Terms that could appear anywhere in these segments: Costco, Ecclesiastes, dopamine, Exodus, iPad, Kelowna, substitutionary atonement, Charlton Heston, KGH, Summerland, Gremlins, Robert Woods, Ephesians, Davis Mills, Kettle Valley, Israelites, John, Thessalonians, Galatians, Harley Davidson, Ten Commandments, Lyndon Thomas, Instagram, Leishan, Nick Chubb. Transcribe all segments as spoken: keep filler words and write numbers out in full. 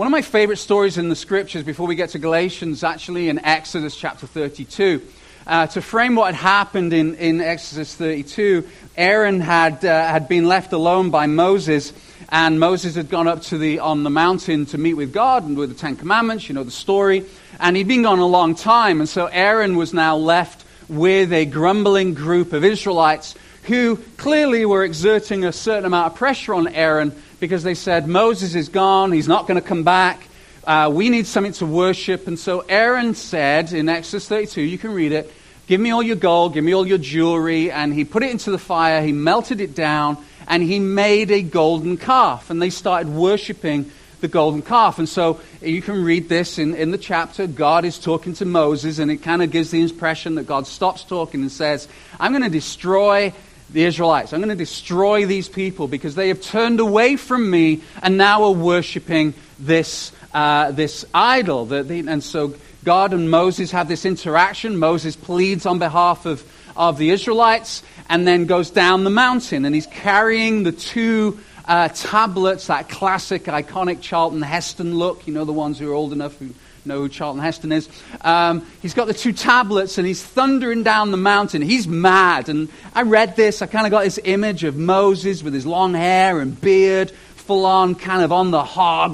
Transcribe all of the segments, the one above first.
One of my favorite stories in the scriptures before we get to Galatians, actually in Exodus chapter thirty-two. Uh, to frame what had happened in, in Exodus thirty-two, Aaron had uh, had been left alone by Moses, and Moses had gone up to the on the mountain to meet with God and with the Ten Commandments, you know the story, and he'd been gone a long time, and so Aaron was now left with a grumbling group of Israelites who clearly were exerting a certain amount of pressure on Aaron because they said, Moses is gone, he's not going to come back. Uh, we need something to worship. And so Aaron said in Exodus thirty-two, you can read it, give me all your gold, give me all your jewelry. And he put it into the fire, he melted it down, and he made a golden calf. And they started worshiping the golden calf. And so you can read this in, in the chapter. God is talking to Moses, and it kind of gives the impression that God stops talking and says, I'm going to destroy the Israelites. I'm going to destroy these people because they have turned away from me and now are worshiping this Uh, this idol. The, the, and so God and Moses have this interaction. Moses pleads on behalf of, of the Israelites and then goes down the mountain. And he's carrying the two uh, tablets, that classic, iconic Charlton Heston look. You know, the ones who are old enough who know who Charlton Heston is. Um, he's got the two tablets and he's thundering down the mountain. He's mad. And I read this. I kind of got this image of Moses with his long hair and beard, on kind of on the hog,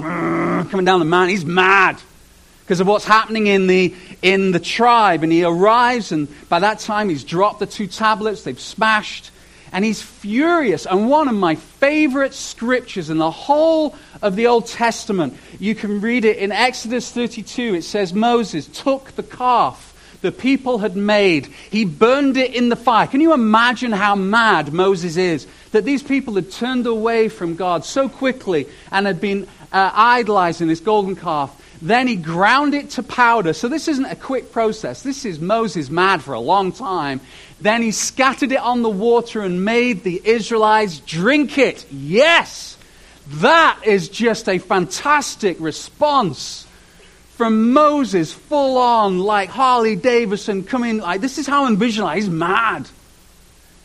coming down the mountain. He's mad because of what's happening in the in the tribe, and he arrives, and by that time he's dropped the two tablets, they've smashed, and he's furious. And one of my favorite scriptures in the whole of the Old Testament, you can read it in Exodus thirty-two, it says Moses took the calf the people had made. He burned it in the fire. Can you imagine how mad Moses is that these people had turned away from God so quickly and had been uh, idolizing this golden calf? Then he ground it to powder. So this isn't a quick process. This is Moses mad for a long time. Then he scattered it on the water and made the Israelites drink it. Yes! That is just a fantastic response from Moses, full on, like Harley Davidson coming, like, this is how I envision it. He's mad.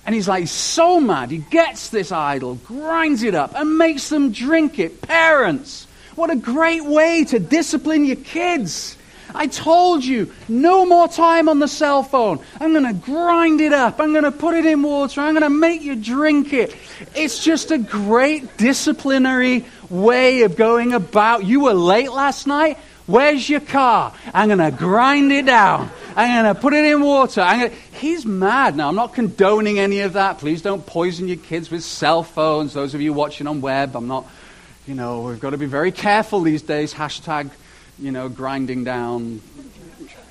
And he's like, he's so mad. He gets this idol, grinds it up, and makes them drink it. Parents, what a great way to discipline your kids. I told you, no more time on the cell phone. I'm going to grind it up. I'm going to put it in water. I'm going to make you drink it. It's just a great disciplinary way of going about. You were late last night. Where's your car? I'm going to grind it down. I'm going to put it in water. I'm gonna... He's mad. Now, I'm not condoning any of that. Please don't poison your kids with cell phones. Those of you watching on web, I'm not, you know, we've got to be very careful these days. Hashtag, you know, grinding down,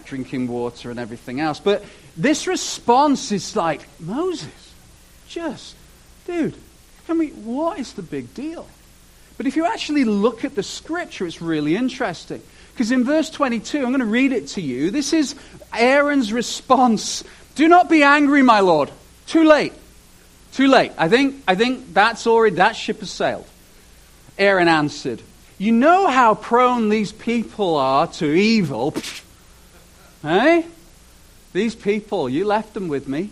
drinking water and everything else. But this response is like, Moses, just, dude, I mean, what is the big deal? But if you actually look at the scripture, it's really interesting. Because in verse twenty-two, I'm going to read it to you. This is Aaron's response. Do not be angry, my Lord. Too late. Too late. I think I think that's already, that ship has sailed. Aaron answered, you know how prone these people are to evil. Hey? These people, you left them with me.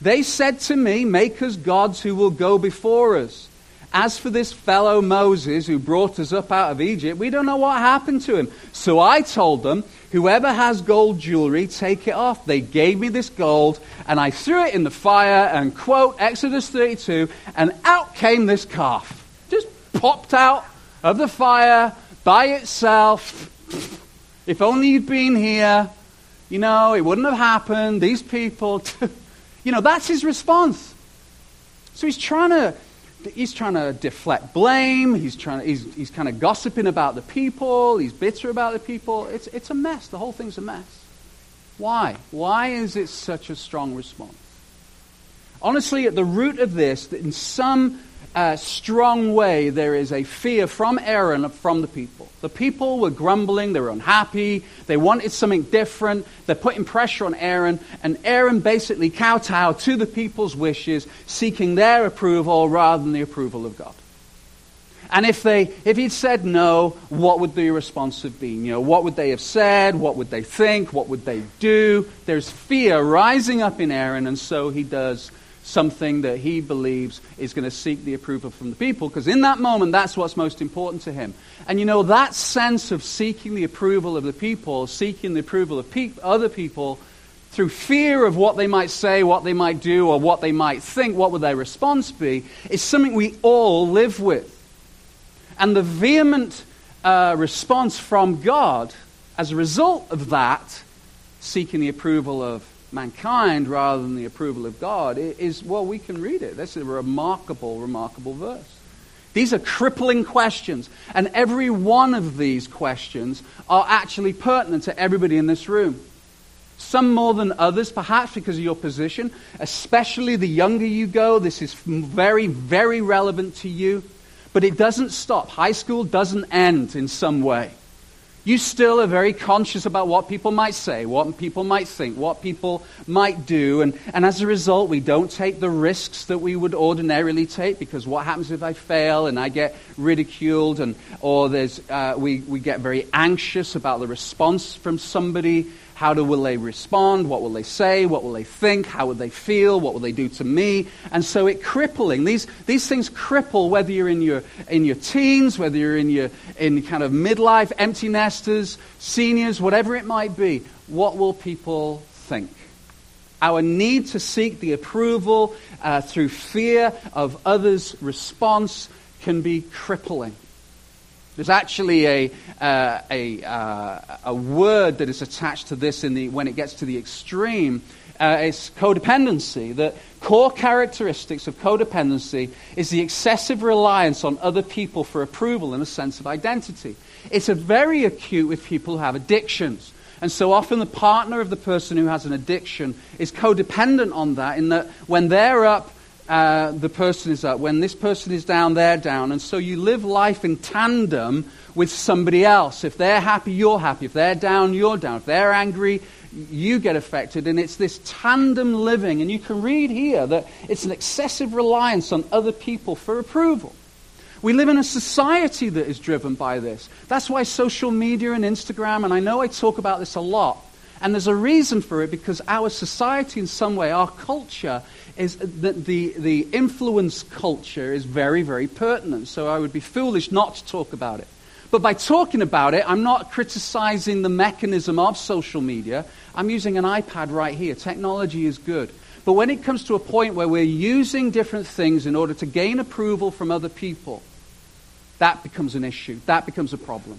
They said to me, make us gods who will go before us. As for this fellow Moses who brought us up out of Egypt, we don't know what happened to him. So I told them, whoever has gold jewelry, take it off. They gave me this gold, and I threw it in the fire, and quote, Exodus thirty-two, and out came this calf. Just popped out of the fire by itself. If only you'd been here, you know, it wouldn't have happened. These people, you know, that's his response. So he's trying to... He's trying to deflect blame. He's trying. To, he's he's kind of gossiping about the people. He's bitter about the people. It's it's a mess. The whole thing's a mess. Why? Why is it such a strong response? Honestly, at the root of this, in some uh, strong way, there is a fear from Aaron, from the people. The people were grumbling. They were unhappy. They wanted something different. They're putting pressure on Aaron. And Aaron basically kowtowed to the people's wishes, seeking their approval rather than the approval of God. And if they, if he'd said no, what would the response have been? You know, what would they have said? What would they think? What would they do? There's fear rising up in Aaron, and so he does something that he believes is going to seek the approval from the people, because in that moment, that's what's most important to him. And you know, that sense of seeking the approval of the people, seeking the approval of pe- other people through fear of what they might say, what they might do, or what they might think, what would their response be, is something we all live with. And the vehement uh, response from God as a result of that, seeking the approval of mankind rather than the approval of God, is, well, we can read it. That's a remarkable, remarkable verse. These are crippling questions, and every one of these questions are actually pertinent to everybody in this room. Some more than others, perhaps because of your position, especially the younger you go. This is very, very relevant to you, but it doesn't stop. High school doesn't end in some way. You still are very conscious about what people might say, what people might think, what people might do. And, and as a result, we don't take the risks that we would ordinarily take, because what happens if I fail and I get ridiculed, and or there's uh, we, we get very anxious about the response from somebody. How do, will they respond? What will they say? What will they think? How would they feel? What will they do to me? And so it crippling. These these things cripple, whether you're in your in your teens, whether you're in your in kind of midlife, empty nesters, seniors, whatever it might be. What will people think? Our need to seek the approval uh, through fear of others' response can be crippling. There's actually a uh, a, uh, a word that is attached to this in the when it gets to the extreme. Uh, it's codependency. The core characteristics of codependency is the excessive reliance on other people for approval and a sense of identity. It's a very acute with people who have addictions. And so often the partner of the person who has an addiction is codependent on that, in that when they're up, Uh, the person is up. When this person is down, they're down. And so you live life in tandem with somebody else. If they're happy, you're happy. If they're down, you're down. If they're angry, you get affected. And it's this tandem living. And you can read here that it's an excessive reliance on other people for approval. We live in a society that is driven by this. That's why social media and Instagram, and I know I talk about this a lot, and there's a reason for it, because our society in some way, our culture, is that the, the influence culture is very, very pertinent. So I would be foolish not to talk about it. But by talking about it, I'm not criticizing the mechanism of social media. I'm using an iPad right here. Technology is good. But when it comes to a point where we're using different things in order to gain approval from other people, that becomes an issue. That becomes a problem.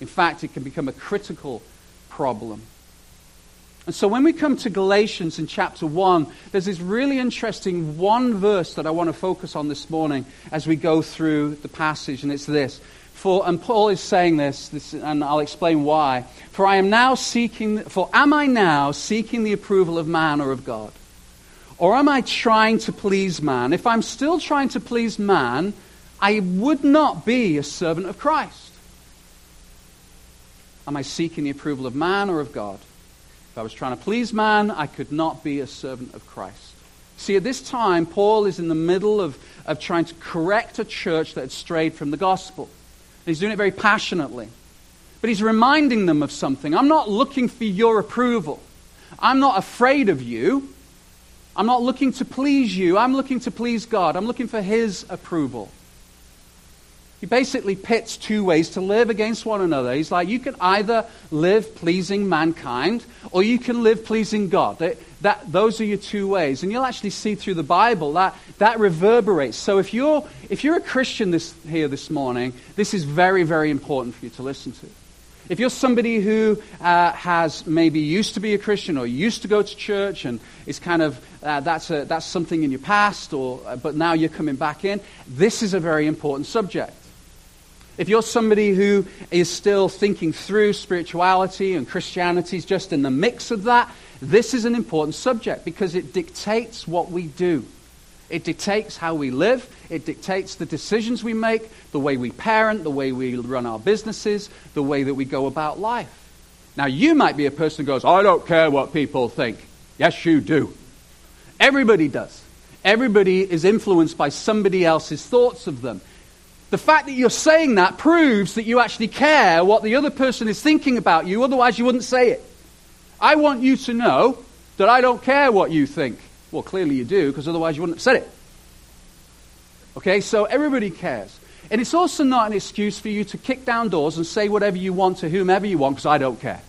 In fact, it can become a critical problem. And so when we come to Galatians in chapter one, there's this really interesting one verse that I want to focus on this morning as we go through the passage, and it's this. For, and Paul is saying this, this, and I'll explain why. For I am now seeking, for am I now seeking the approval of man or of God? Or am I trying to please man? If I'm still trying to please man, I would not be a servant of Christ. Am I seeking the approval of man or of God? If I was trying to please man, I could not be a servant of Christ. See, at this time, Paul is in the middle of, of trying to correct a church that had strayed from the gospel. And he's doing it very passionately. But he's reminding them of something. I'm not looking for your approval. I'm not afraid of you. I'm not looking to please you. I'm looking to please God. I'm looking for his approval. He basically pits two ways to live against one another. He's like, you can either live pleasing mankind, or you can live pleasing God. That, that, those are your two ways. And you'll actually see through the Bible that that reverberates. So if you're if you're a Christian this, here this morning, this is very, very important for you to listen to. If you're somebody who uh, has maybe used to be a Christian or used to go to church and is kind of, uh, that's a, that's something in your past, or uh, but now you're coming back in, this is a very important subject. If you're somebody who is still thinking through spirituality and Christianity is just in the mix of that, this is an important subject because it dictates what we do. It dictates how we live. It dictates the decisions we make, the way we parent, the way we run our businesses, the way that we go about life. Now, you might be a person who goes, I don't care what people think. Yes, you do. Everybody does. Everybody is influenced by somebody else's thoughts of them. The fact that you're saying that proves that you actually care what the other person is thinking about you, otherwise you wouldn't say it. I want you to know that I don't care what you think. Well, clearly you do, because otherwise you wouldn't have said it. Okay, so everybody cares. And it's also not an excuse for you to kick down doors and say whatever you want to whomever you want, because I don't care.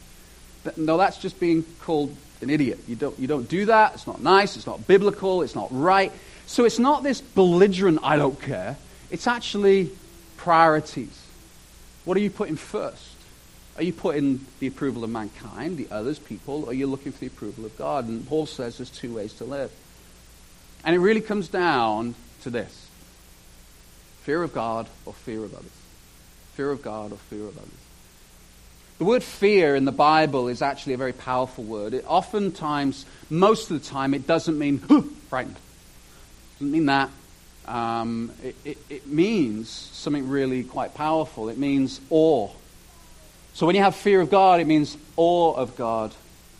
But no, that's just being called an idiot. You don't, you don't do that. It's not nice. It's not biblical. It's not right. So it's not this belligerent, I don't care. It's actually priorities. What are you putting first? Are you putting the approval of mankind, the others, people, or are you looking for the approval of God? And Paul says there's two ways to live. And it really comes down to this. Fear of God or fear of others. Fear of God or fear of others. The word fear in the Bible is actually a very powerful word. It oftentimes, most of the time, it doesn't mean frightened. It doesn't mean that. Um, it, it, it means something really quite powerful. It means awe. So when you have fear of God, it means awe of God.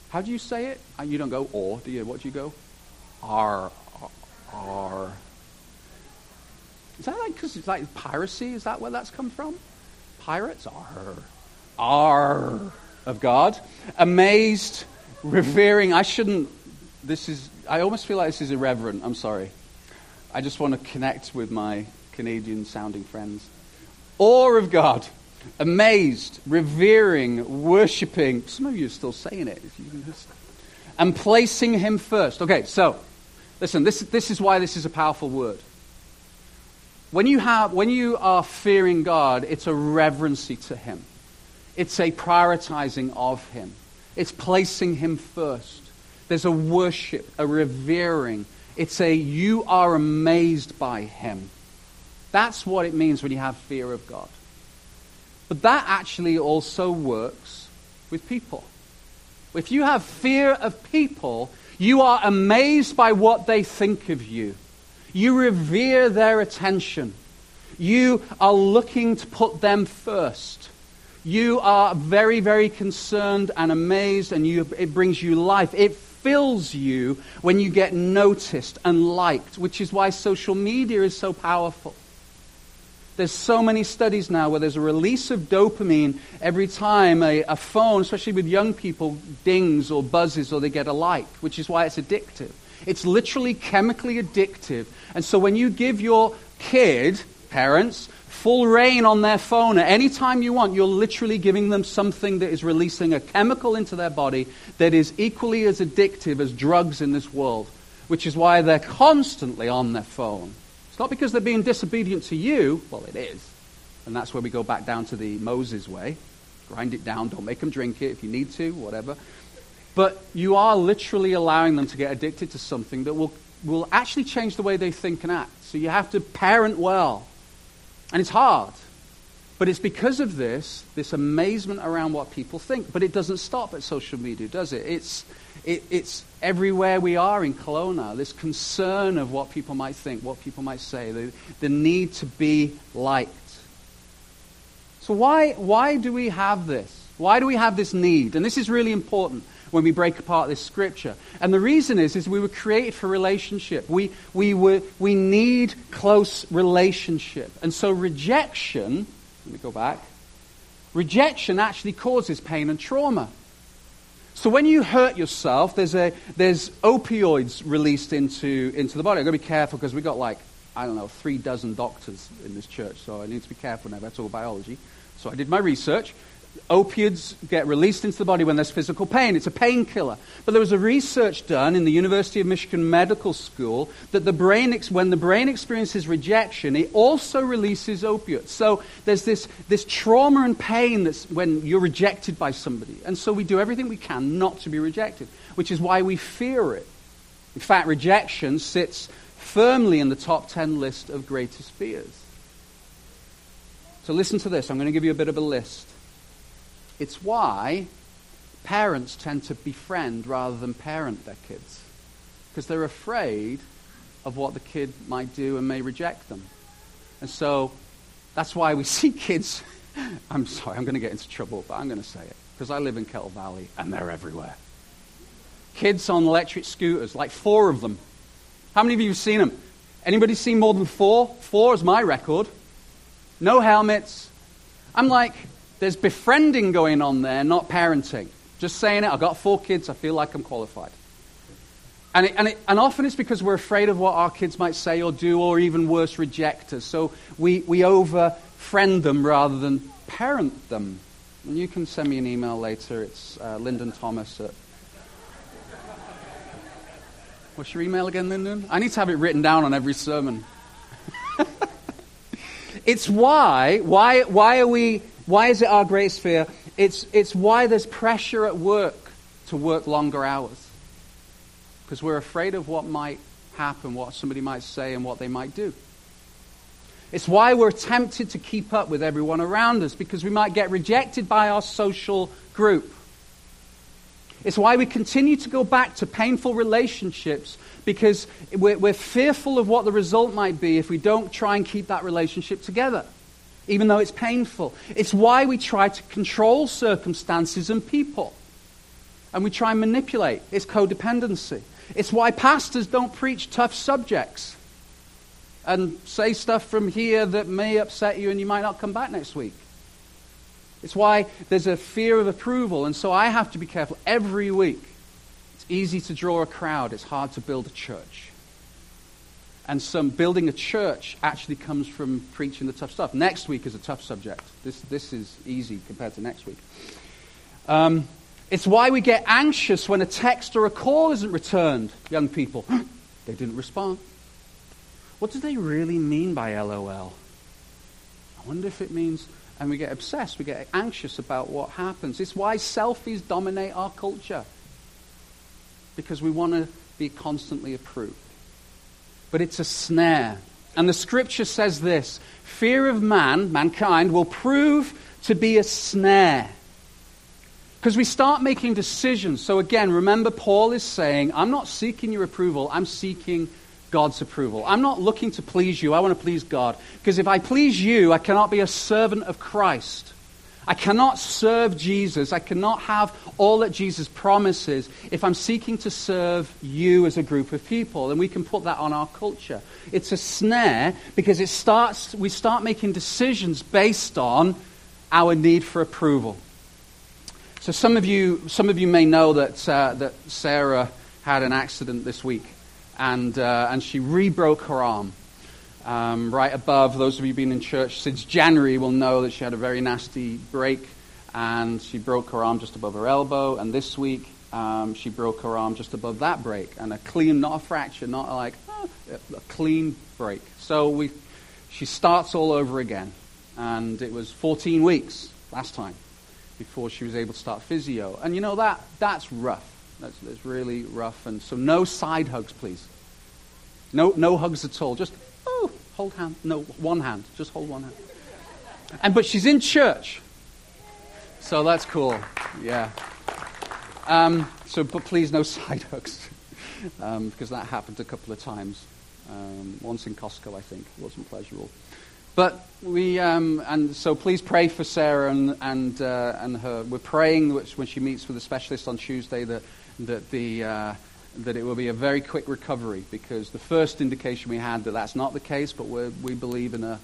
How do you say it? You don't go awe, do you? What do you go? R. R. Is that like because it's like piracy? Is that where that's come from? Pirates are, are of God, amazed, revering. I shouldn't. This is. I almost feel like this is irreverent. I'm sorry. I just want to connect with my Canadian-sounding friends. Awe of God, amazed, revering, worshiping. Some of you are still saying it. If you can just, and placing Him first. Okay, so listen. This this is why this is a powerful word. When you have, when you are fearing God, it's a reverency to Him. It's a prioritizing of Him. It's placing Him first. There's a worship, a revering. It's a you are amazed by Him. That's what it means when you have fear of God. But that actually also works with people. If you have fear of people, you are amazed by what they think of you. You revere their attention. You are looking to put them first. You are very, very concerned and amazed, and you, it brings you life. It fills you when you get noticed and liked, which is why social media is so powerful. There's so many studies now where there's a release of dopamine every time a, a phone, especially with young people, dings or buzzes or they get a like, which is why it's addictive. It's literally chemically addictive. And so when you give your kid, parents, full rein on their phone at any time you want, you're literally giving them something that is releasing a chemical into their body that is equally as addictive as drugs in this world, which is why they're constantly on their phone. It's not because they're being disobedient to you. Well, it is. And that's where we go back down to the Moses way. Grind it down. Don't make them drink it if you need to, whatever. But you are literally allowing them to get addicted to something that will, will actually change the way they think and act. So you have to parent well. And it's hard. But it's because of this, this amazement around what people think. But it doesn't stop at social media, does it? It's it, it's everywhere we are in Kelowna, this concern of what people might think, what people might say, the, the need to be liked. So why why do we have this? Why do we have this need? And this is really important when we break apart this scripture. And the reason is, is we were created for relationship. We we were we need close relationship. And so rejection, let me go back, rejection actually causes pain and trauma. So when you hurt yourself, there's a there's opioids released into, into the body. I've got to be careful because we've got like, I don't know, three dozen doctors in this church, so I need to be careful now. That's all biology. So I did my research. Opioids get released into the body when there's physical pain. It's a painkiller. But there was a research done in the University of Michigan Medical School that the brain, ex- when the brain experiences rejection, it also releases opiates. So there's this, this trauma and pain that's when you're rejected by somebody. And so we do everything we can not to be rejected, which is why we fear it. In fact, rejection sits firmly in the top ten list of greatest fears. So listen to this. I'm going to give you a bit of a list. It's why parents tend to befriend rather than parent their kids, because they're afraid of what the kid might do and may reject them. And so that's why we see kids. I'm sorry, I'm going to get into trouble, but I'm going to say it, because I live in Kettle Valley and they're everywhere. Kids on electric scooters, like four of them. How many of you have seen them? Anybody seen more than four? Four is my record. No helmets. I'm like... There's befriending going on there, not parenting. Just saying it, I've got four kids, I feel like I'm qualified. And it, and, it, and often it's because we're afraid of what our kids might say or do, or even worse, reject us. So we, we over-friend them rather than parent them. And you can send me an email later. It's uh, Lyndon Thomas at... What's your email again, Lyndon? I need to have it written down on every sermon. It's why, why, why are we, why is it our greatest fear? It's, it's why there's pressure at work to work longer hours. Because we're afraid of what might happen, what somebody might say, and what they might do. It's why we're tempted to keep up with everyone around us, because we might get rejected by our social group. It's why we continue to go back to painful relationships, because we're, we're fearful of what the result might be if we don't try and keep that relationship together, even though it's painful. It's why we try to control circumstances and people, and we try and manipulate. It's codependency. It's why pastors don't preach tough subjects and say stuff from here that may upset you and you might not come back next week. It's why there's a fear of approval, and so I have to be careful every week. It's easy to draw a crowd. It's hard to build a church. And some building a church actually comes from preaching the tough stuff. Next week is a tough subject. This this is easy compared to next week. Um, it's why we get anxious when a text or a call isn't returned. Young people, they didn't respond. What do they really mean by L O L? I wonder if it means... And we get obsessed, we get anxious about what happens. It's why selfies dominate our culture. Because we want to be constantly approved. But it's a snare. And the scripture says this, fear of man, mankind, will prove to be a snare. Because we start making decisions. So again, remember Paul is saying, I'm not seeking your approval, I'm seeking God's approval. I'm not looking to please you. I want to please God. Because if I please you, I cannot be a servant of Christ. I cannot serve Jesus. I cannot have all that Jesus promises if I'm seeking to serve you as a group of people. And we can put that on our culture. It's a snare because it starts. We start making decisions based on our need for approval. So some of you, some of you may know that uh, that Sarah had an accident this week. And uh, and she re-broke her arm um, right above. Those of you who've been in church since January will know that she had a very nasty break, and she broke her arm just above her elbow. And this week, um, she broke her arm just above that break, and a clean, not a fracture, not like oh, a clean break. So we, she starts all over again, and it was fourteen weeks last time before she was able to start physio. And you know that that's rough. That's, that's really rough. And so no side hugs, please. No no hugs at all. Just, oh, hold hand. No, one hand. Just hold one hand. And but she's in church. So that's cool. Yeah. Um, so, but please, no side hugs. Um, because that happened a couple of times. Um, once in Costco, I think. It wasn't pleasurable. But we, um, and so please pray for Sarah and and, uh, and her. We're praying when she meets with a specialist on Tuesday that that the uh, that it will be a very quick recovery, because the first indication we had that that's not the case, but we we believe in a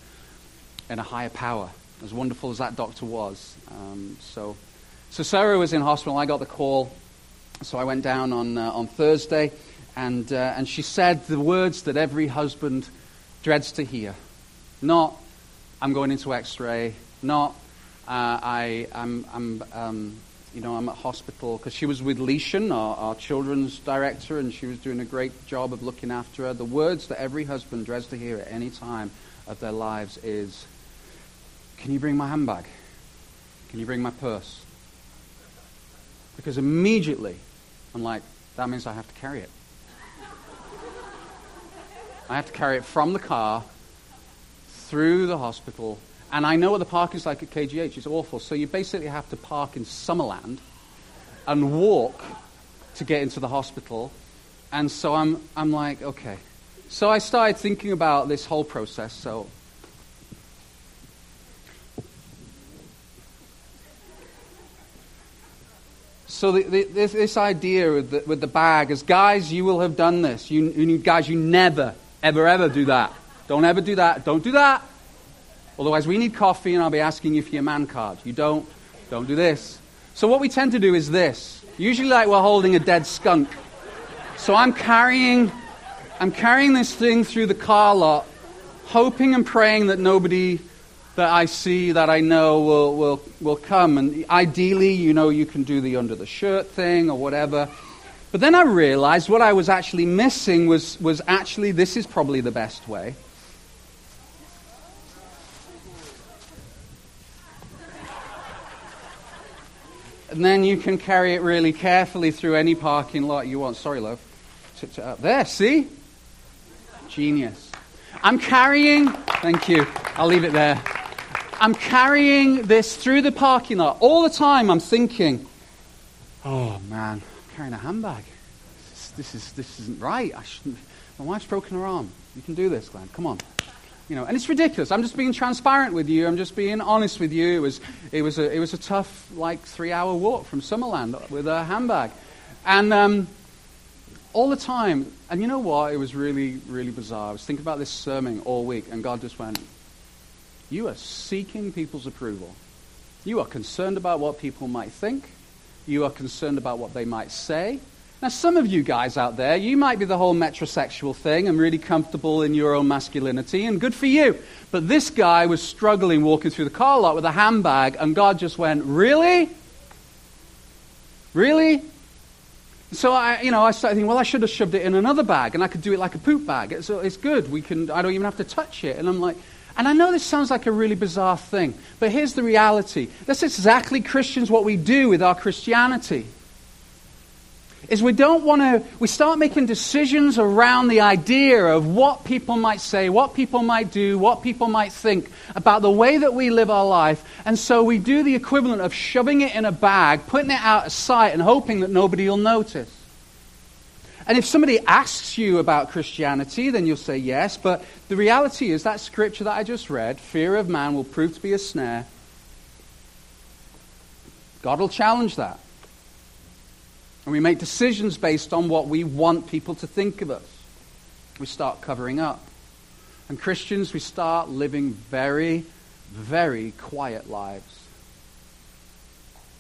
in a higher power. As wonderful as that doctor was, um, so so Sarah was in hospital. I got the call, so I went down on uh, on Thursday, and uh, and she said the words that every husband dreads to hear. Not, I'm going into X-ray. Not, uh, I I'm I'm um, you know I'm at hospital, because she was with Leishan, our, our children's director, and she was doing a great job of looking after her. The words that every husband dreads to hear at any time of their lives is, "Can you bring my handbag? Can you bring my purse?" Because immediately, I'm like, that means I have to carry it. I have to carry it from the car through the hospital. And I know what the parking's like at K G H. It's awful. So you basically have to park in Summerland and walk to get into the hospital. And so I'm I'm like, okay. So I started thinking about this whole process. So so the, the, this, this idea with the, with the bag is, guys, you will have done this. You, you guys, you never, ever, ever do that. Don't ever do that. Don't do that. Otherwise, we need coffee, and I'll be asking you for your man card. You don't. Don't do this. So what we tend to do is this. Usually like we're holding a dead skunk. So I'm carrying, I'm carrying this thing through the car lot, hoping and praying that nobody that I see, that I know, will will will come. And ideally, you know, you can do the under the shirt thing or whatever. But then I realized what I was actually missing was was actually this is probably the best way. And then you can carry it really carefully through any parking lot you want. Sorry, love. Up there, see? Genius. I'm carrying... Thank you. I'll leave it there. I'm carrying this through the parking lot. All the time I'm thinking, oh, man, I'm carrying a handbag. This, this, is, this isn't right. I shouldn't... My wife's broken her arm. You can do this, Glenn. Come on. You know, and it's ridiculous. I'm just being transparent with you. I'm just being honest with you. It was, it was a, it was a tough, like, three-hour walk from Summerland with a handbag, and um, all the time. And you know what? It was really, really bizarre. I was thinking about this sermon all week, and God just went, "You are seeking people's approval. You are concerned about what people might think. You are concerned about what they might say." Now, some of you guys out there, you might be the whole metrosexual thing and really comfortable in your own masculinity, and good for you. But this guy was struggling walking through the car lot with a handbag, and God just went, really? Really? So, I, you know, I started thinking, well, I should have shoved it in another bag, and I could do it like a poop bag. So it's, it's good. We can. I don't even have to touch it. And I'm like... And I know this sounds like a really bizarre thing, but here's the reality. That's exactly Christians what we do with our Christianity. Is we don't want to, we start making decisions around the idea of what people might say, what people might do, what people might think about the way that we live our life. And so we do the equivalent of shoving it in a bag, putting it out of sight and hoping that nobody will notice. And if somebody asks you about Christianity, then you'll say yes. But the reality is that scripture that I just read, fear of man will prove to be a snare. God will challenge that. And we make decisions based on what we want people to think of us. We start covering up. And Christians, we start living very, very quiet lives.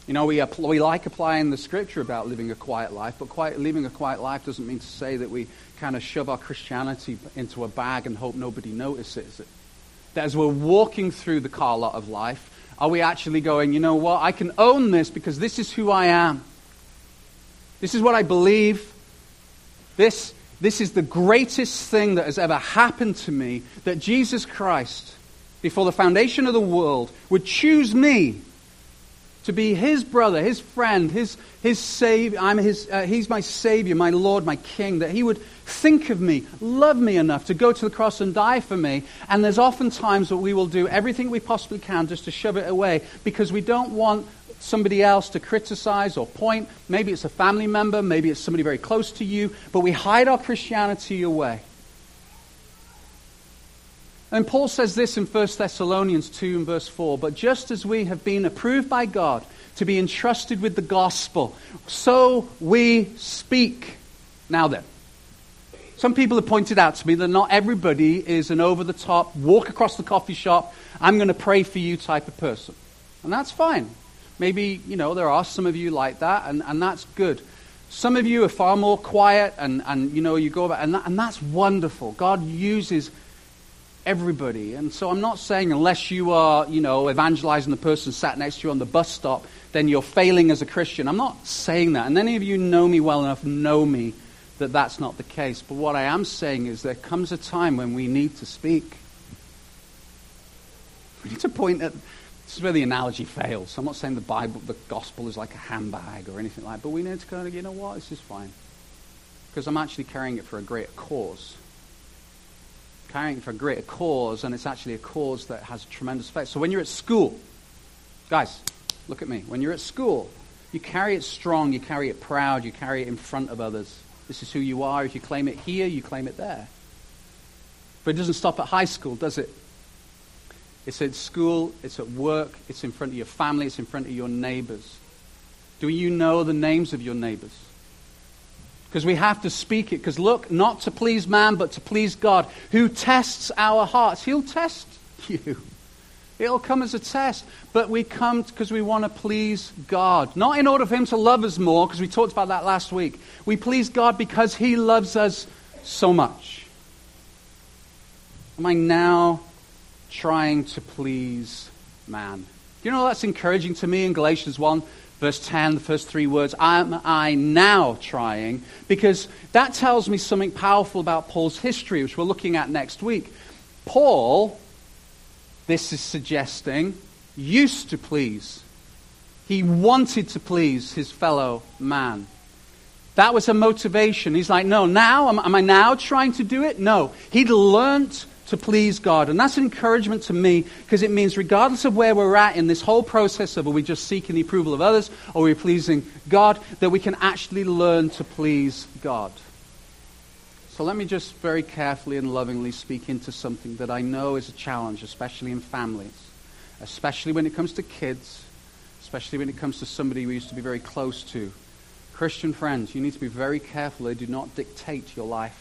You know, we apply, we like applying the scripture about living a quiet life, but quiet, living a quiet life doesn't mean to say that we kind of shove our Christianity into a bag and hope nobody notices it. That as we're walking through the car lot of life, are we actually going, you know what, I can own this because this is who I am. This is what I believe. This, this is the greatest thing that has ever happened to me, that Jesus Christ, before the foundation of the world, would choose me to be his brother, his friend, his his savior. I'm his. Uh, he's my savior, my Lord, my King. That he would think of me, love me enough to go to the cross and die for me. And there's often times that we will do everything we possibly can just to shove it away because we don't want somebody else to criticize or point. Maybe it's a family member, maybe it's somebody very close to you, but we hide our Christianity away. And Paul says this in First Thessalonians two and verse four, but just as we have been approved by God to be entrusted with the gospel, so we speak. Now then, some people have pointed out to me that not everybody is an over-the-top, walk across the coffee shop, I'm going to pray for you type of person. And that's fine. Maybe, you know, there are some of you like that, and, and that's good. Some of you are far more quiet, and, and you know, you go about, and, that, and that's wonderful. God uses everybody. And so I'm not saying unless you are, you know, evangelizing the person sat next to you on the bus stop, then you're failing as a Christian. I'm not saying that. And any of you know me well enough, know me, that that's not the case. But what I am saying is there comes a time when we need to speak. We need to point at... This is where the analogy fails. So I'm not saying the Bible, the gospel is like a handbag or anything like that, but we need to kind of, you know what, this is fine. Because I'm actually carrying it for a greater cause. Carrying it for a greater cause, and it's actually a cause that has a tremendous effect. So when you're at school, guys, look at me. When you're at school, you carry it strong, you carry it proud, you carry it in front of others. This is who you are. If you claim it here, you claim it there. But it doesn't stop at high school, does it? It's at school, it's at work, it's in front of your family, it's in front of your neighbors. Do you know the names of your neighbors? Because we have to speak it. Because look, not to please man, but to please God, who tests our hearts. He'll test you. It'll come as a test. But we come because we want to please God. Not in order for him to love us more, because we talked about that last week. We please God because he loves us so much. Am I now trying to please man? Do you know that's encouraging to me in Galatians one, verse ten, the first three words? Am I now trying? Because that tells me something powerful about Paul's history, which we're looking at next week. Paul, this is suggesting, used to please. He wanted to please his fellow man. That was a motivation. He's like, no, now, am, am I now trying to do it? No. He'd learnt to please God. And that's an encouragement to me, because it means regardless of where we're at in this whole process of are we just seeking the approval of others or are we pleasing God, that we can actually learn to please God. So let me just very carefully and lovingly speak into something that I know is a challenge, especially in families, especially when it comes to kids, especially when it comes to somebody we used to be very close to. Christian friends, you need to be very careful they do not dictate your life,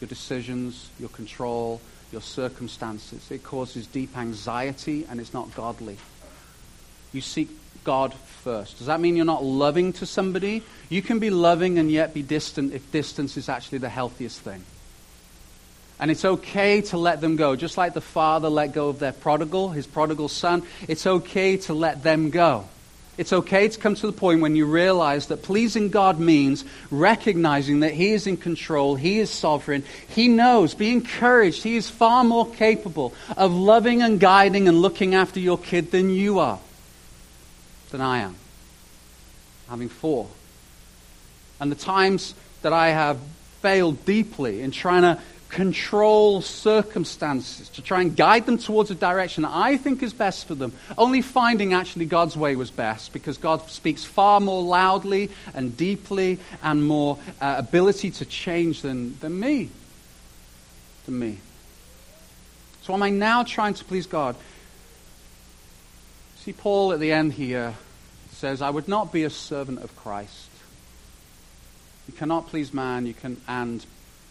your decisions, your control, your circumstances. It causes deep anxiety and it's not godly. You seek God first. Does that mean you're not loving to somebody? You can be loving and yet be distant if distance is actually the healthiest thing. And it's okay to let them go. Just like the father let go of their prodigal, his prodigal son, it's okay to let them go. It's okay to come to the point when you realize that pleasing God means recognizing that he is in control, he is sovereign, he knows, be encouraged, he is far more capable of loving and guiding and looking after your kid than you are. Than I am, having four. And the times that I have failed deeply in trying to control circumstances, to try and guide them towards a direction that I think is best for them, only finding actually God's way was best, because God speaks far more loudly and deeply and more uh, ability to change than, than me. Than me. So am I now trying to please God? See, Paul at the end here says, I would not be a servant of Christ. You cannot please man, you can and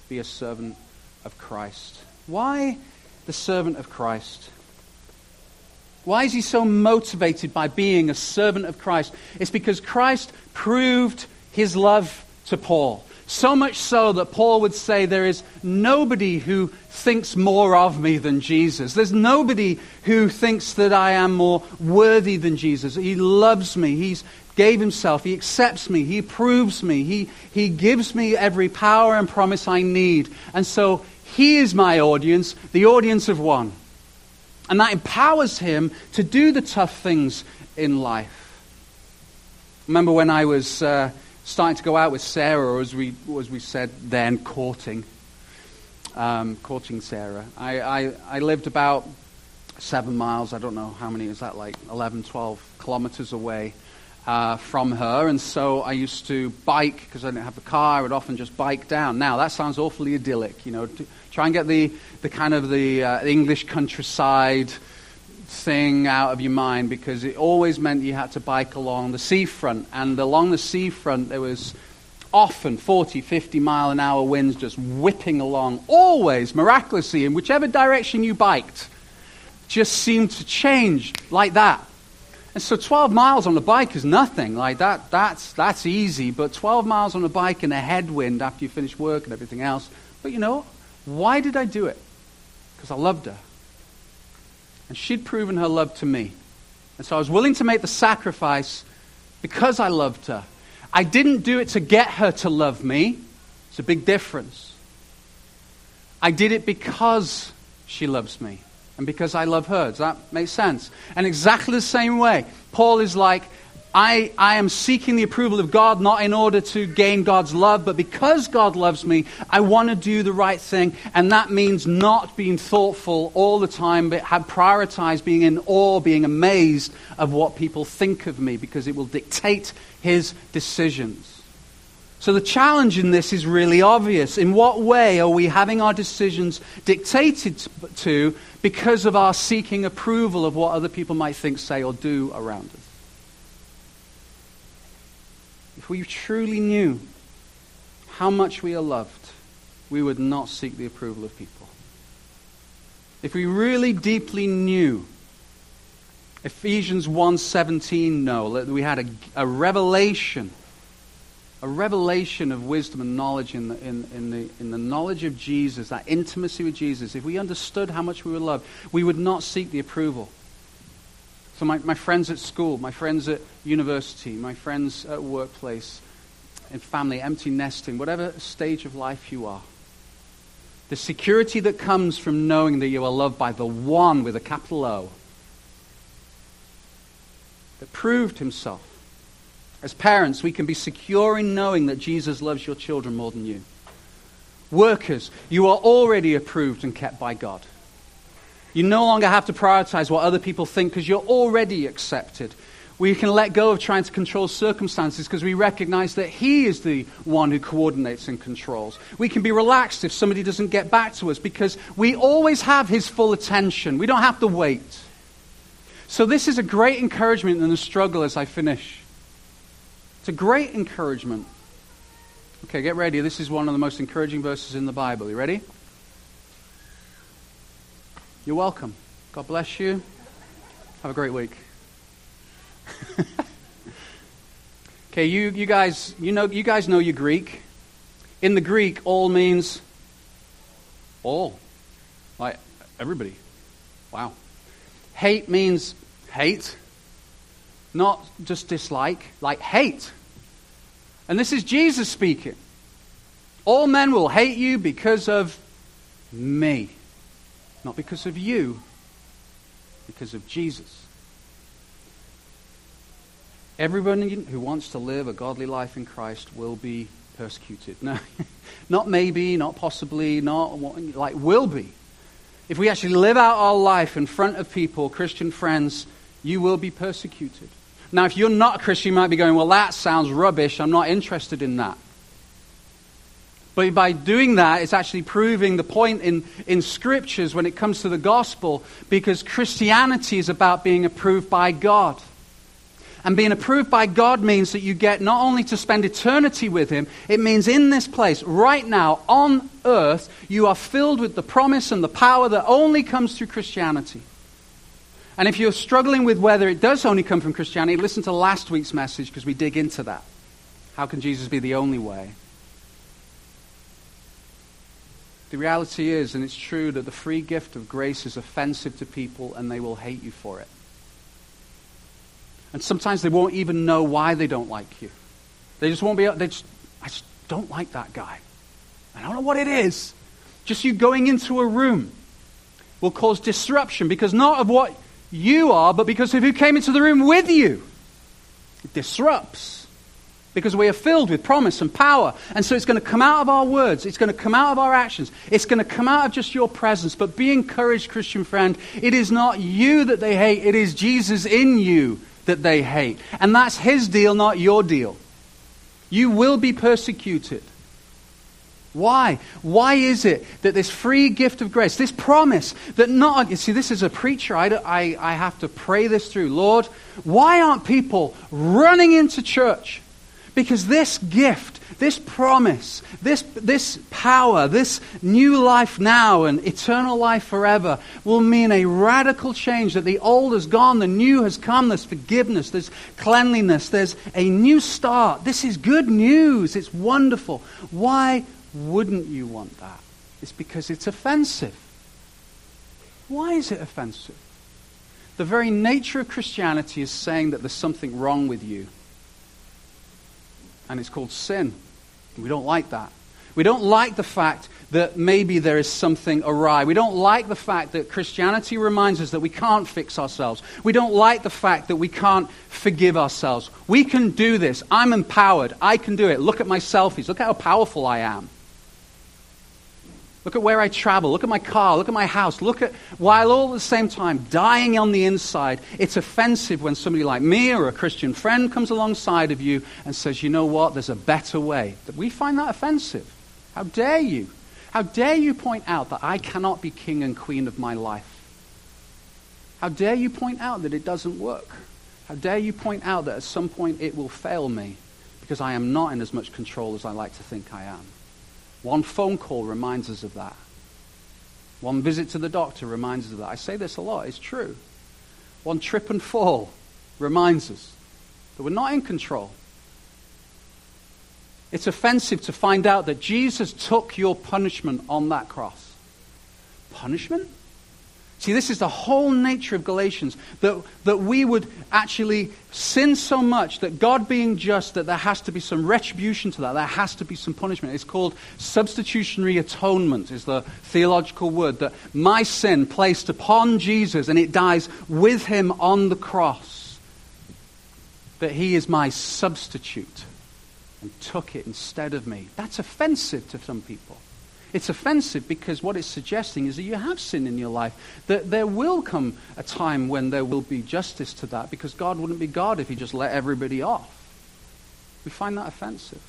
be a servant of Christ. Why the servant of Christ? Why is he so motivated by being a servant of Christ? It's because Christ proved his love to Paul. So much so that Paul would say, there is nobody who thinks more of me than Jesus. There's nobody who thinks that I am more worthy than Jesus. He loves me. He gave himself. He accepts me. He approves me. He, he gives me every power and promise I need. And so he is my audience, the audience of one. And that empowers him to do the tough things in life. Remember when I was... Uh, starting to go out with Sarah, or as we as we said then, courting, um, courting Sarah. I, I, I lived about seven miles, I don't know how many, is that like eleven, twelve kilometers away uh, from her, and so I used to bike, because I didn't have a car, I would often just bike down. Now, that sounds awfully idyllic, you know, to try and get the, the kind of the uh, English countryside thing out of your mind, because it always meant you had to bike along the seafront, and along the seafront there was often forty, fifty mile an hour winds just whipping along, always miraculously in whichever direction you biked, just seemed to change like that. And so twelve miles on the bike is nothing, like that that's that's easy, but twelve miles on a bike in a headwind after you finish work and everything else. But you know, why did I do it? Because I loved her. And she'd proven her love to me. And so I was willing to make the sacrifice because I loved her. I didn't do it to get her to love me. It's a big difference. I did it because she loves me and because I love her. Does that make sense? And exactly the same way, Paul is like, I, I am seeking the approval of God, not in order to gain God's love, but because God loves me, I want to do the right thing. And that means not being thoughtful all the time, but have prioritized being in awe, being amazed of what people think of me, because it will dictate his decisions. So the challenge in this is really obvious. In what way are we having our decisions dictated to because of our seeking approval of what other people might think, say, or do around us? If we truly knew how much we are loved, we would not seek the approval of people. If we really deeply knew Ephesians one seventeen, no, we had a, a revelation, a revelation of wisdom and knowledge in the, in, in the in the knowledge of Jesus, that intimacy with Jesus. If we understood how much we were loved, we would not seek the approval. So my, my friends at school, my friends at university, my friends at workplace, in family, empty nesting, whatever stage of life you are, the security that comes from knowing that you are loved by the one with a capital O, that proved himself. As parents, we can be secure in knowing that Jesus loves your children more than you. Workers, you are already approved and kept by God. You no longer have to prioritize what other people think because you're already accepted. We can let go of trying to control circumstances because we recognize that he is the one who coordinates and controls. We can be relaxed if somebody doesn't get back to us because we always have his full attention. We don't have to wait. So this is a great encouragement in the struggle as I finish. It's a great encouragement. Okay, get ready. This is one of the most encouraging verses in the Bible. You ready? You're welcome. God bless you. Have a great week. Okay, you, you guys, you know, you guys know your Greek. In the Greek, all means all. Like everybody. Wow. Hate means hate, not just dislike, like hate. And this is Jesus speaking. All men will hate you because of me. Not because of you, because of Jesus. Everyone who wants to live a godly life in Christ will be persecuted. No, not maybe, not possibly, not like will be. If we actually live out our life in front of people, Christian friends, you will be persecuted. Now, if you're not a Christian, you might be going, well, that sounds rubbish. I'm not interested in that. But by doing that, it's actually proving the point in, in scriptures when it comes to the gospel, because Christianity is about being approved by God. And being approved by God means that you get not only to spend eternity with him, it means in this place, right now, on earth, you are filled with the promise and the power that only comes through Christianity. And if you're struggling with whether it does only come from Christianity, listen to last week's message because we dig into that. How can Jesus be the only way? The reality is, and it's true, that the free gift of grace is offensive to people and they will hate you for it. And sometimes they won't even know why they don't like you. They just won't be, they just, I just don't like that guy. I don't know what it is. Just you going into a room will cause disruption because not of what you are, but because of who came into the room with you. It disrupts because we are filled with promise and power. And so it's going to come out of our words. It's going to come out of our actions. It's going to come out of just your presence. But be encouraged, Christian friend. It is not you that they hate. It is Jesus in you that they hate. And that's his deal, not your deal. You will be persecuted. Why? Why is it that this free gift of grace, this promise that not, you see, this is a preacher, I, I, I have to pray this through. Lord, why aren't people running into church? Because this gift, this promise, this, this power, this new life now and eternal life forever will mean a radical change that the old has gone, the new has come, there's forgiveness, there's cleanliness, there's a new start. This is good news. It's wonderful. Why wouldn't you want that? It's because it's offensive. Why is it offensive? The very nature of Christianity is saying that there's something wrong with you. And it's called sin. We don't like that. We don't like the fact that maybe there is something awry. We don't like the fact that Christianity reminds us that we can't fix ourselves. We don't like the fact that we can't forgive ourselves. We can do this. I'm empowered. I can do it. Look at my selfies. Look at how powerful I am. Look at where I travel. Look at my car. Look at my house. Look at, while all at the same time dying on the inside, it's offensive when somebody like me or a Christian friend comes alongside of you and says, you know what, there's a better way. We find that offensive. How dare you? How dare you point out that I cannot be king and queen of my life? How dare you point out that it doesn't work? How dare you point out that at some point it will fail me because I am not in as much control as I like to think I am? One phone call reminds us of that. One visit to the doctor reminds us of that. I say this a lot, it's true. one trip and fall reminds us that we're not in control. It's offensive to find out that Jesus took your punishment on that cross. Punishment? See, this is the whole nature of Galatians, that, that we would actually sin so much that God being just, that there has to be some retribution to that. There has to be some punishment. It's called substitutionary atonement, is the theological word, that my sin placed upon Jesus and it dies with him on the cross, that he is my substitute and took it instead of me. That's offensive to some people. It's offensive because what it's suggesting is that you have sin in your life, that there will come a time when there will be justice to that, because God wouldn't be God if he just let everybody off. We find that offensive.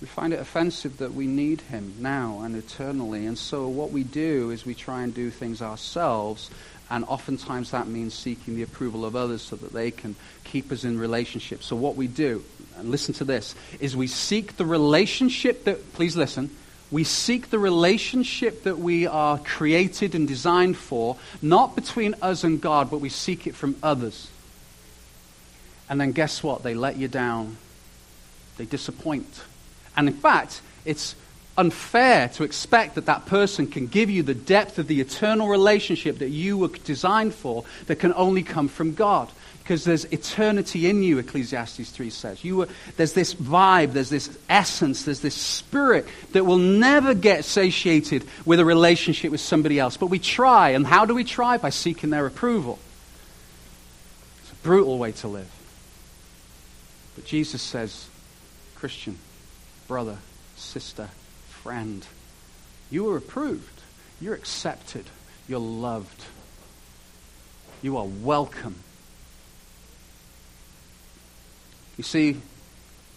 We find it offensive that we need him now and eternally. And so what we do is we try and do things ourselves, and oftentimes that means seeking the approval of others so that they can keep us in relationship. So what we do, and listen to this, is we seek the relationship that, please listen, we seek the relationship that we are created and designed for, not between us and God, but we seek it from others. And then guess what? They let you down. They disappoint. And in fact, it's unfair to expect that that person can give you the depth of the eternal relationship that you were designed for, that can only come from God. Because there's eternity in you, Ecclesiastes three says. You were, there's this vibe, there's this essence, there's this spirit that will never get satiated with a relationship with somebody else. But we try, and how do we try? By seeking their approval. It's a brutal way to live. But Jesus says, Christian, brother, sister, friend, you are approved, you're accepted, you're loved, you are welcome. You see,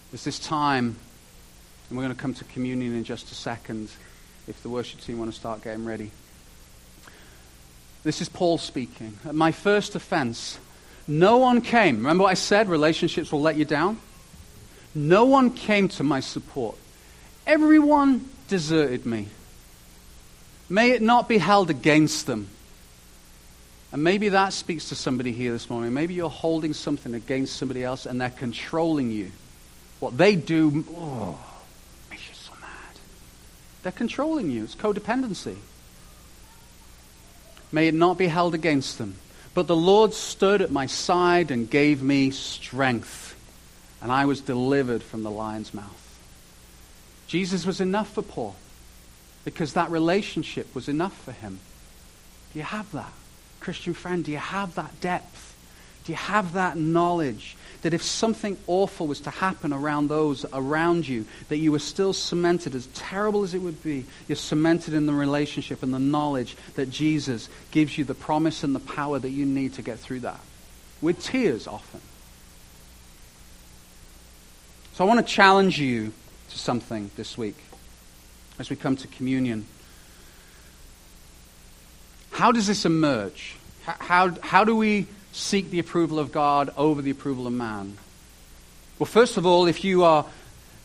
there's this time, and we're going to come to communion in just a second, if the worship team want to start getting ready. This is Paul speaking. At my first offense, no one came. Remember what I said? Relationships will let you down. No one came to my support. Everyone deserted me. May it not be held against them. And maybe that speaks to somebody here this morning. Maybe you're holding something against somebody else and they're controlling you. What they do, oh, makes you so mad. They're controlling you. It's codependency. May it not be held against them. But the Lord stood at my side and gave me strength, and I was delivered from the lion's mouth. Jesus was enough for Paul, because that relationship was enough for him. Do you have that? Christian friend, do you have that depth? Do you have that knowledge that if something awful was to happen around those around you, that you were still cemented, as terrible as it would be, you're cemented in the relationship and the knowledge that Jesus gives you the promise and the power that you need to get through that? With tears often. So I want to challenge you to something this week as we come to communion. How does this emerge? How, how, how do we seek the approval of God over the approval of man? Well, first of all, if you are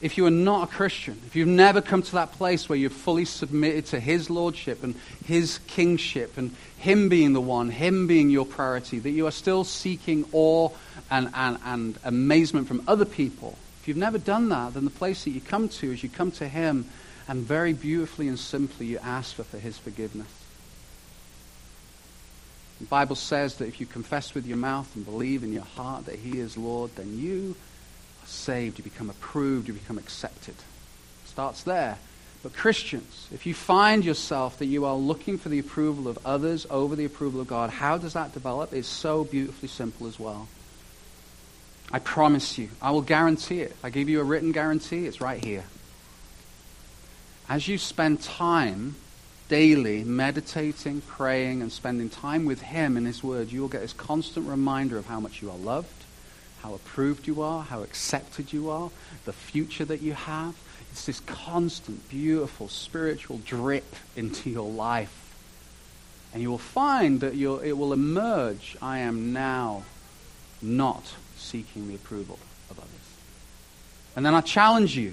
if you are not a Christian, if you've never come to that place where you've fully submitted to his lordship and his kingship and him being the one, him being your priority, that you are still seeking awe and, and, and amazement from other people. If you've never done that, then the place that you come to is you come to him, and very beautifully and simply you ask for, for his forgiveness. The Bible says that if you confess with your mouth and believe in your heart that he is Lord, then you are saved, you become approved, you become accepted. It starts there. But Christians, if you find yourself that you are looking for the approval of others over the approval of God, how does that develop? It's so beautifully simple as well. I promise you, I will guarantee it. I give you a written guarantee, it's right here. As you spend time daily meditating, praying, and spending time with him in his word, you will get this constant reminder of how much you are loved, how approved you are, how accepted you are, the future that you have. It's this constant, beautiful, spiritual drip into your life. And you will find that you'll, it will emerge, I am now not seeking the approval of others. And then I challenge you,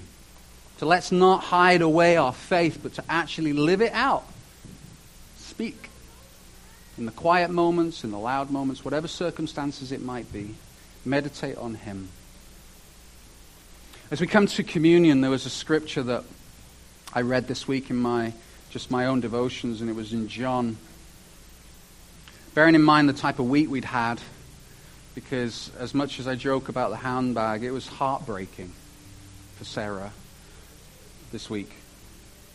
so let's not hide away our faith, but to actually live it out. Speak. in the quiet moments, in the loud moments, whatever circumstances it might be, meditate on him. As we come to communion, there was a scripture that I read this week in my just my own devotions, and it was in John. Bearing in mind the type of week we'd had, because as much as I joke about the handbag, it was heartbreaking for Sarah this week.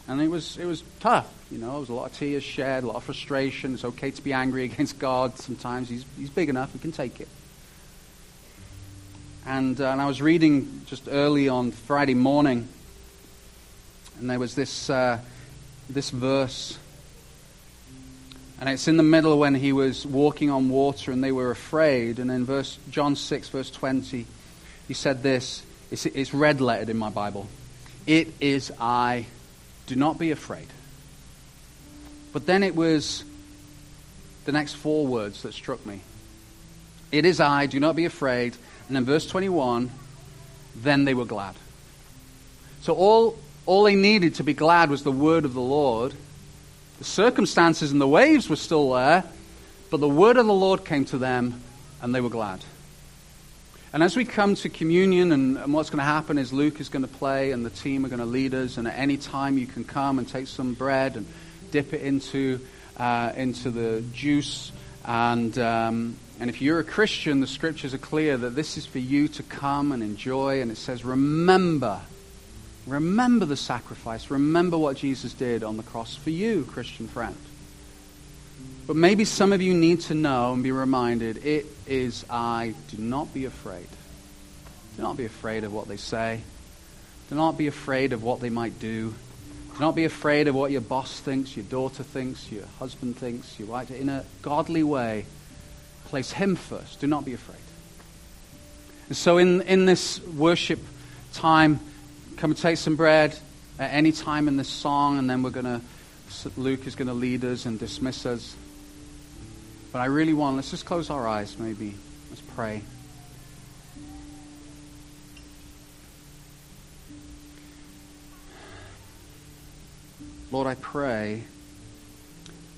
And it was it was tough, you know. There was a lot of tears shed, a lot of frustration. It's okay to be angry against God sometimes. He's he's big enough, he can take it. And, uh, and I was reading just early on Friday morning, and there was this uh, this verse, and it's in the middle when he was walking on water and they were afraid. And then verse John six, verse twenty, he said this. It's, it's red-lettered in my Bible. It is I. Do not be afraid. But then it was the next four words that struck me. It is I, do not be afraid. And then verse twenty-one, then they were glad. So all, all they needed to be glad was the word of the Lord. The circumstances and the waves were still there, but the word of the Lord came to them and they were glad. And as we come to communion, and, and what's going to happen is Luke is going to play and the team are going to lead us. And at any time you can come and take some bread and dip it into uh, into the juice. And um, and if you're a Christian, the scriptures are clear that this is for you to come and enjoy. And it says, remember, remember the sacrifice. Remember what Jesus did on the cross for you, Christian friend. But maybe some of you need to know and be reminded, it is I, do not be afraid. Do not be afraid of what they say. Do not be afraid of what they might do. Do not be afraid of what your boss thinks, your daughter thinks, your husband thinks. Your wife. In a godly way, place him first. Do not be afraid. And so in, in this worship time, come and take some bread at any time in this song, and then we're going to, Luke is going to lead us and dismiss us. But I really want, let's just close our eyes maybe. Let's pray. Lord, I pray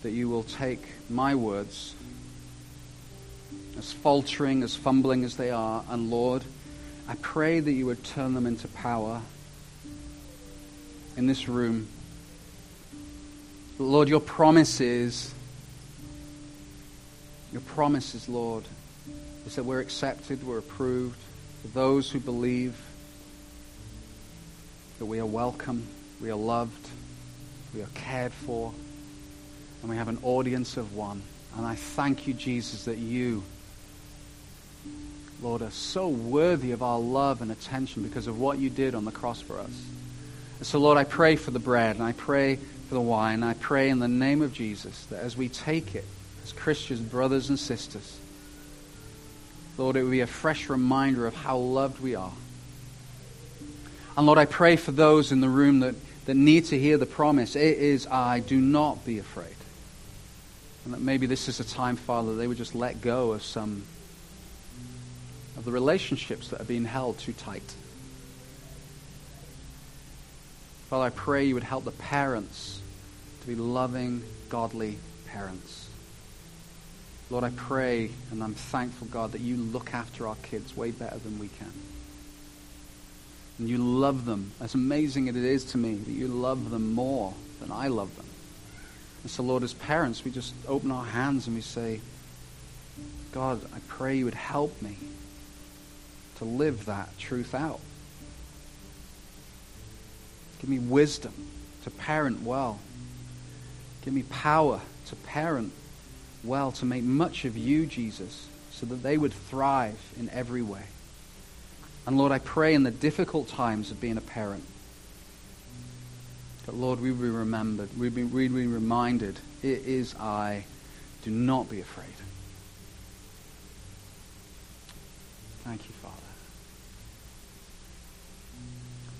that you will take my words, as faltering, as fumbling as they are, and Lord, I pray that you would turn them into power in this room. Lord, your promises, your promises, Lord, is that we're accepted, we're approved, for those who believe, that we are welcome, we are loved, we are cared for, and we have an audience of one. And I thank you, Jesus, that you, Lord, are so worthy of our love and attention because of what you did on the cross for us. And so, Lord, I pray for the bread, and I pray for the wine. I pray in the name of Jesus that as we take it as Christians, brothers and sisters, Lord, it will be a fresh reminder of how loved we are. And Lord, I pray for those in the room that, that need to hear the promise, it is I, do not be afraid. And that maybe this is a time, Father, they would just let go of some of the relationships that are being held too tight. Father, I pray you would help the parents to be loving, godly parents. Lord, I pray, and I'm thankful, God, that you look after our kids way better than we can. And you love them. As amazing as it is to me that you love them more than I love them. And so, Lord, as parents, we just open our hands and we say, God, I pray you would help me to live that truth out. Give me wisdom to parent well. Give me power to parent well, to make much of you, Jesus, so that they would thrive in every way. And Lord, I pray in the difficult times of being a parent, that Lord, we be remembered, we be, we be reminded, it is I, do not be afraid. Thank you, Father.